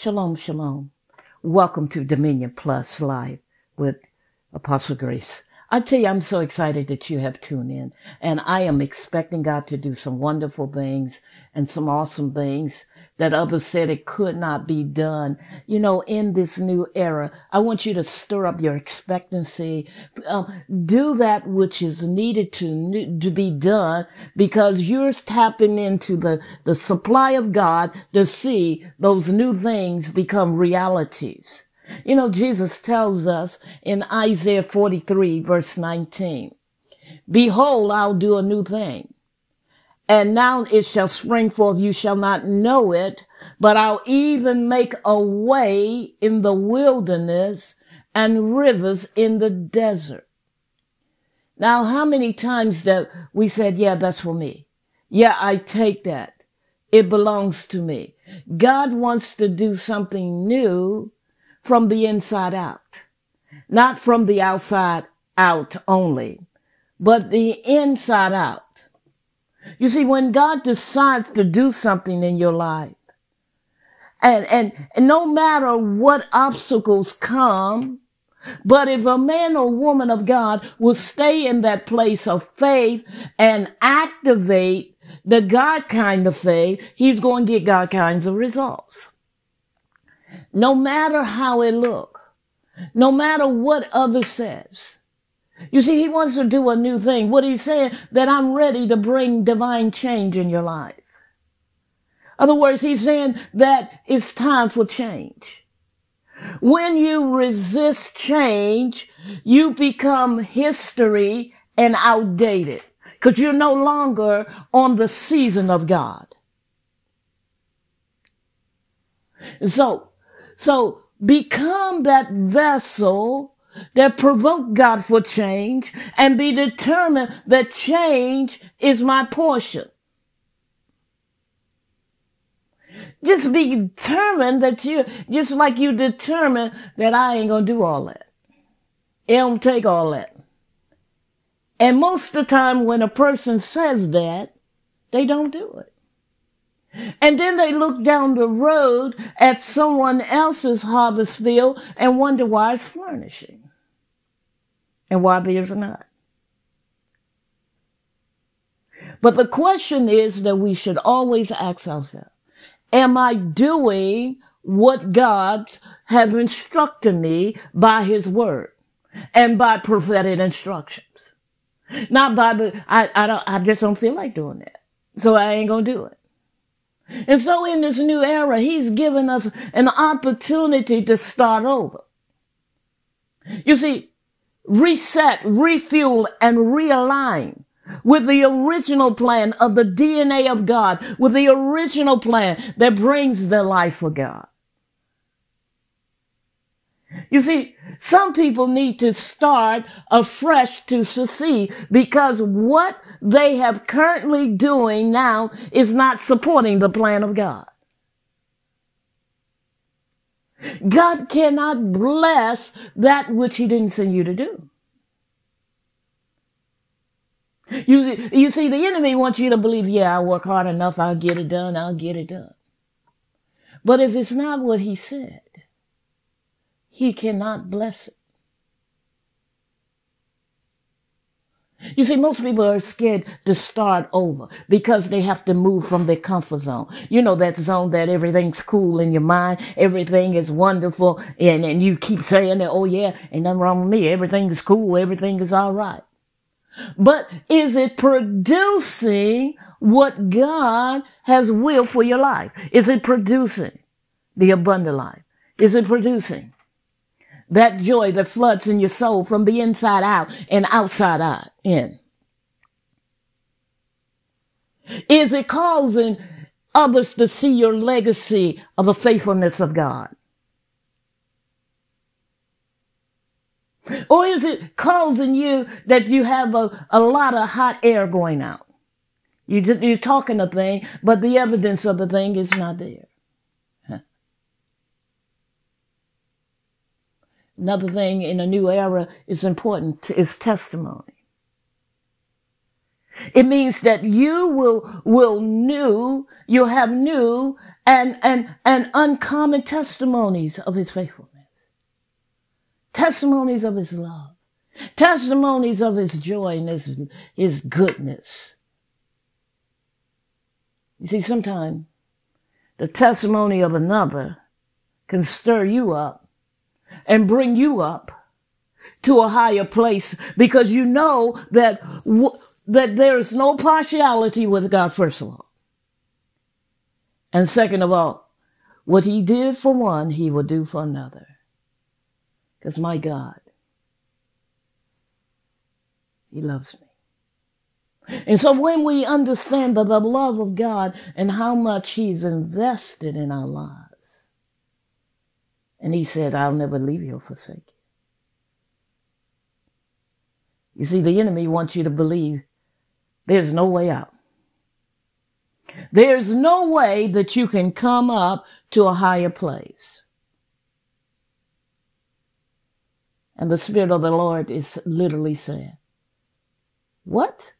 Shalom, shalom. Welcome to Dominion Plus Live with Apostle Grace. I tell you, I'm so excited that you have tuned in, and I am expecting God to do some wonderful things and some awesome things that others said it could not be done. You know, in this new era, I want you to stir up your expectancy. Do that which is needed to be done, because you're tapping into the supply of God to see those new things become realities. You know, Jesus tells us in Isaiah 43 verse 19, "Behold, I'll do a new thing. And now it shall spring forth. You shall not know it, but I'll even make a way in the wilderness and rivers in the desert." Now, how many times that we said, yeah, that's for me. Yeah, I take that. It belongs to me. God wants to do something new from the inside out, not from the outside out only, but the inside out. You see, when God decides to do something in your life, and no matter what obstacles come, but if a man or woman of God will stay in that place of faith and activate the God kind of faith, he's going to get God kinds of results. No matter how it look, no matter what other says. You see, he wants to do a new thing. What he's saying, that I'm ready to bring divine change in your life. In other words, he's saying that it's time for change. When you resist change, you become history and outdated, because you're no longer on the season of God. So become that vessel that provoke God for change and be determined that change is my portion. Just be determined that you, just like you determined that I ain't going to do all that. It don't take all that. And most of the time when a person says that, they don't do it. And then they look down the road at someone else's harvest field and wonder why it's flourishing and why there's not. But the question is that we should always ask ourselves, am I doing what God has instructed me by his word and by prophetic instructions? Not by, but I just don't feel like doing that. So I ain't going to do it. And so in this new era, he's given us an opportunity to start over. You see, reset, refuel, and realign with the original plan of the DNA of God, with the original plan that brings the life for God. You see, some people need to start afresh to succeed because what they have currently doing now is not supporting the plan of God. God cannot bless that which he didn't send you to do. You see, the enemy wants you to believe, yeah, I work hard enough, I'll get it done, I'll get it done. But if it's not what he said, he cannot bless it. You see, most people are scared to start over because they have to move from their comfort zone. You know, that zone that everything's cool in your mind, everything is wonderful, and you keep saying that, oh yeah, ain't nothing wrong with me, everything is cool, everything is all right. But is it producing what God has willed for your life? Is it producing the abundant life? Is it producing that joy that floods in your soul from the inside out and outside out in? Is it causing others to see your legacy of the faithfulness of God? Or is it causing you that you have a lot of hot air going out? You're talking a thing, but the evidence of the thing is not there. Another thing in a new era is important is testimony. It means that you will have new and uncommon testimonies of his faithfulness. Testimonies of his love. Testimonies of his joy and his goodness. You see, sometimes the testimony of another can stir you up and bring you up to a higher place because you know that that there is no partiality with God, first of all. And second of all, what he did for one, he will do for another. Because my God, he loves me. And so when we understand that the love of God and how much he's invested in our lives, and he said, I'll never leave you or forsake you. You see, the enemy wants you to believe there's no way out. There's no way that you can come up to a higher place. And the Spirit of the Lord is literally saying, what?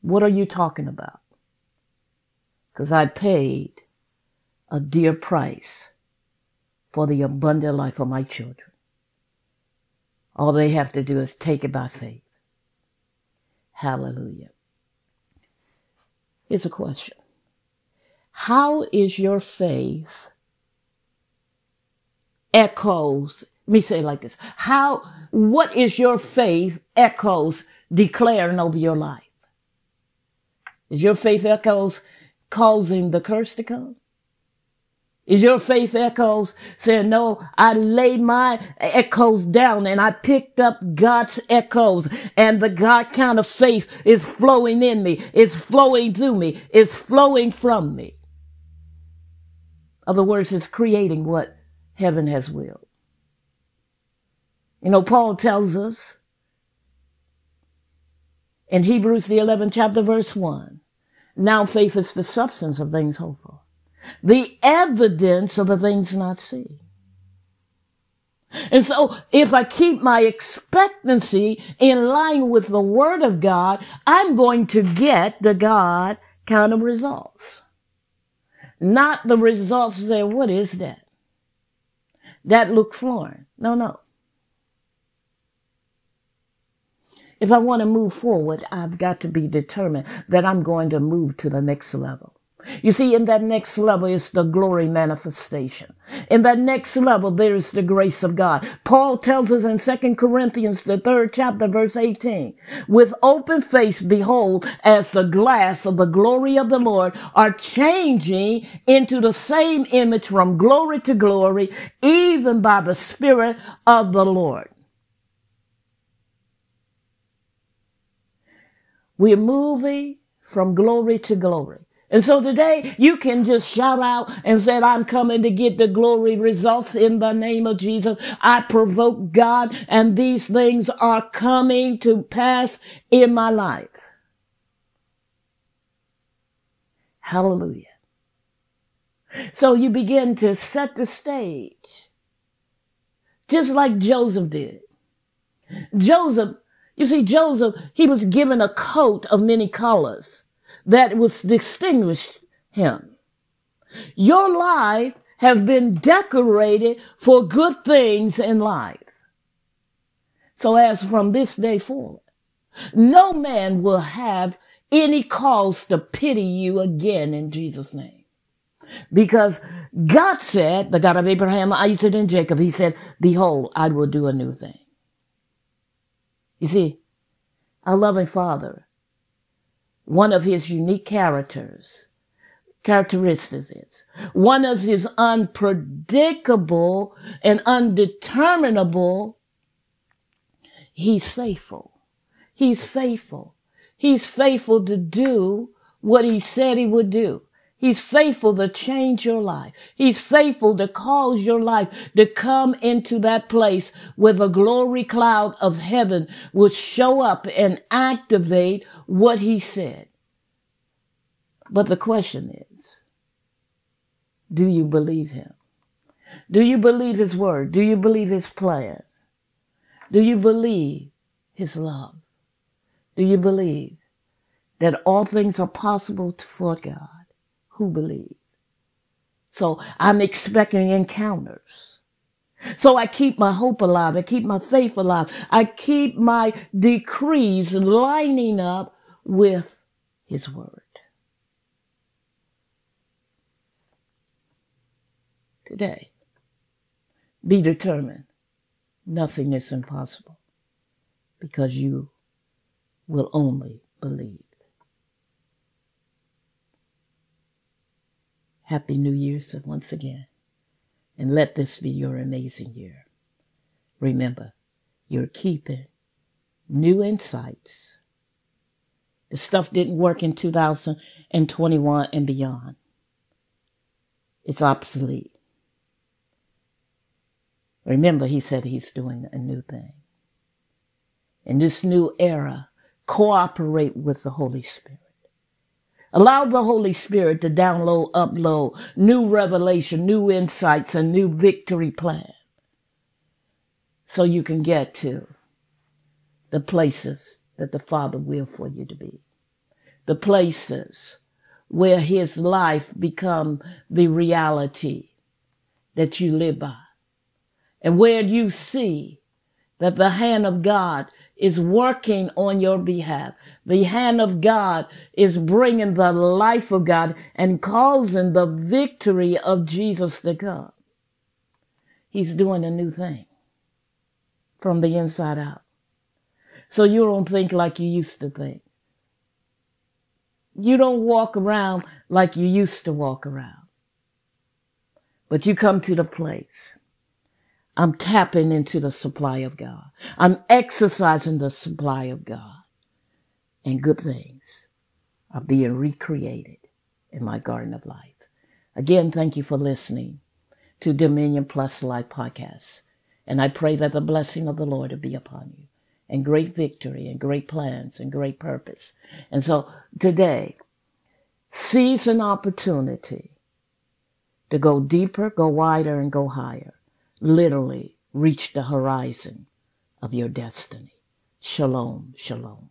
What are you talking about? Because I paid a dear price for the abundant life of my children. All they have to do is take it by faith. Hallelujah. Here's a question. How is your faith echoes, let me say it like this. What is your faith echoes declaring over your life? Is your faith echoes causing the curse to come? Is your faith echoes saying, no, I laid my echoes down and I picked up God's echoes and the God kind of faith is flowing in me, is flowing through me, is flowing from me. In other words, it's creating what heaven has willed. You know, Paul tells us in Hebrews, the 11th chapter, verse 1, now faith is the substance of things hoped for, the evidence of the things not seen. And so if I keep my expectancy in line with the word of God, I'm going to get the God kind of results. Not the results that, what is that? That look foreign. No, no. If I want to move forward, I've got to be determined that I'm going to move to the next level. You see, in that next level is the glory manifestation. In that next level, there is the grace of God. Paul tells us in 2 Corinthians, the 3rd chapter, verse 18, with open face, behold, as the glass of the glory of the Lord are changing into the same image from glory to glory, even by the Spirit of the Lord. We're moving from glory to glory. And so today, you can just shout out and say, I'm coming to get the glory results in the name of Jesus. I provoke God, and these things are coming to pass in my life. Hallelujah. So you begin to set the stage, just like Joseph did. Joseph, you see, Joseph, he was given a coat of many colors that was distinguished him. Your life has been decorated for good things in life. So as from this day forward, no man will have any cause to pity you again in Jesus' name. Because God said, the God of Abraham, Isaac, and Jacob, he said, behold, I will do a new thing. You see, our loving Father, one of his unique characteristics is, one of his unpredictable and undeterminable, he's faithful. He's faithful. He's faithful to do what he said he would do. He's faithful to change your life. He's faithful to cause your life to come into that place where the glory cloud of heaven will show up and activate what he said. But the question is, do you believe him? Do you believe his word? Do you believe his plan? Do you believe his love? Do you believe that all things are possible for God who believe? So I'm expecting encounters. So I keep my hope alive. I keep my faith alive. I keep my decrees lining up with his word. Today, be determined. Nothing is impossible because you will only believe. Happy New Year's once again, and let this be your amazing year. Remember, you're keeping new insights. The stuff didn't work in 2021 and beyond. It's obsolete. Remember, he said he's doing a new thing. In this new era, cooperate with the Holy Spirit. Allow the Holy Spirit to download, upload new revelation, new insights, a new victory plan. So you can get to the places that the Father will for you to be. The places where his life become the reality that you live by. And where you see that the hand of God is working on your behalf. The hand of God is bringing the life of God and causing the victory of Jesus to come. He's doing a new thing from the inside out. So you don't think like you used to think. You don't walk around like you used to walk around. But you come to the place. I'm tapping into the supply of God. I'm exercising the supply of God. And good things are being recreated in my garden of life. Again, thank you for listening to Dominion Plus Live podcast. And I pray that the blessing of the Lord will be upon you, and great victory and great plans and great purpose. And so today, seize an opportunity to go deeper, go wider, and go higher. Literally reach the horizon of your destiny. Shalom, shalom.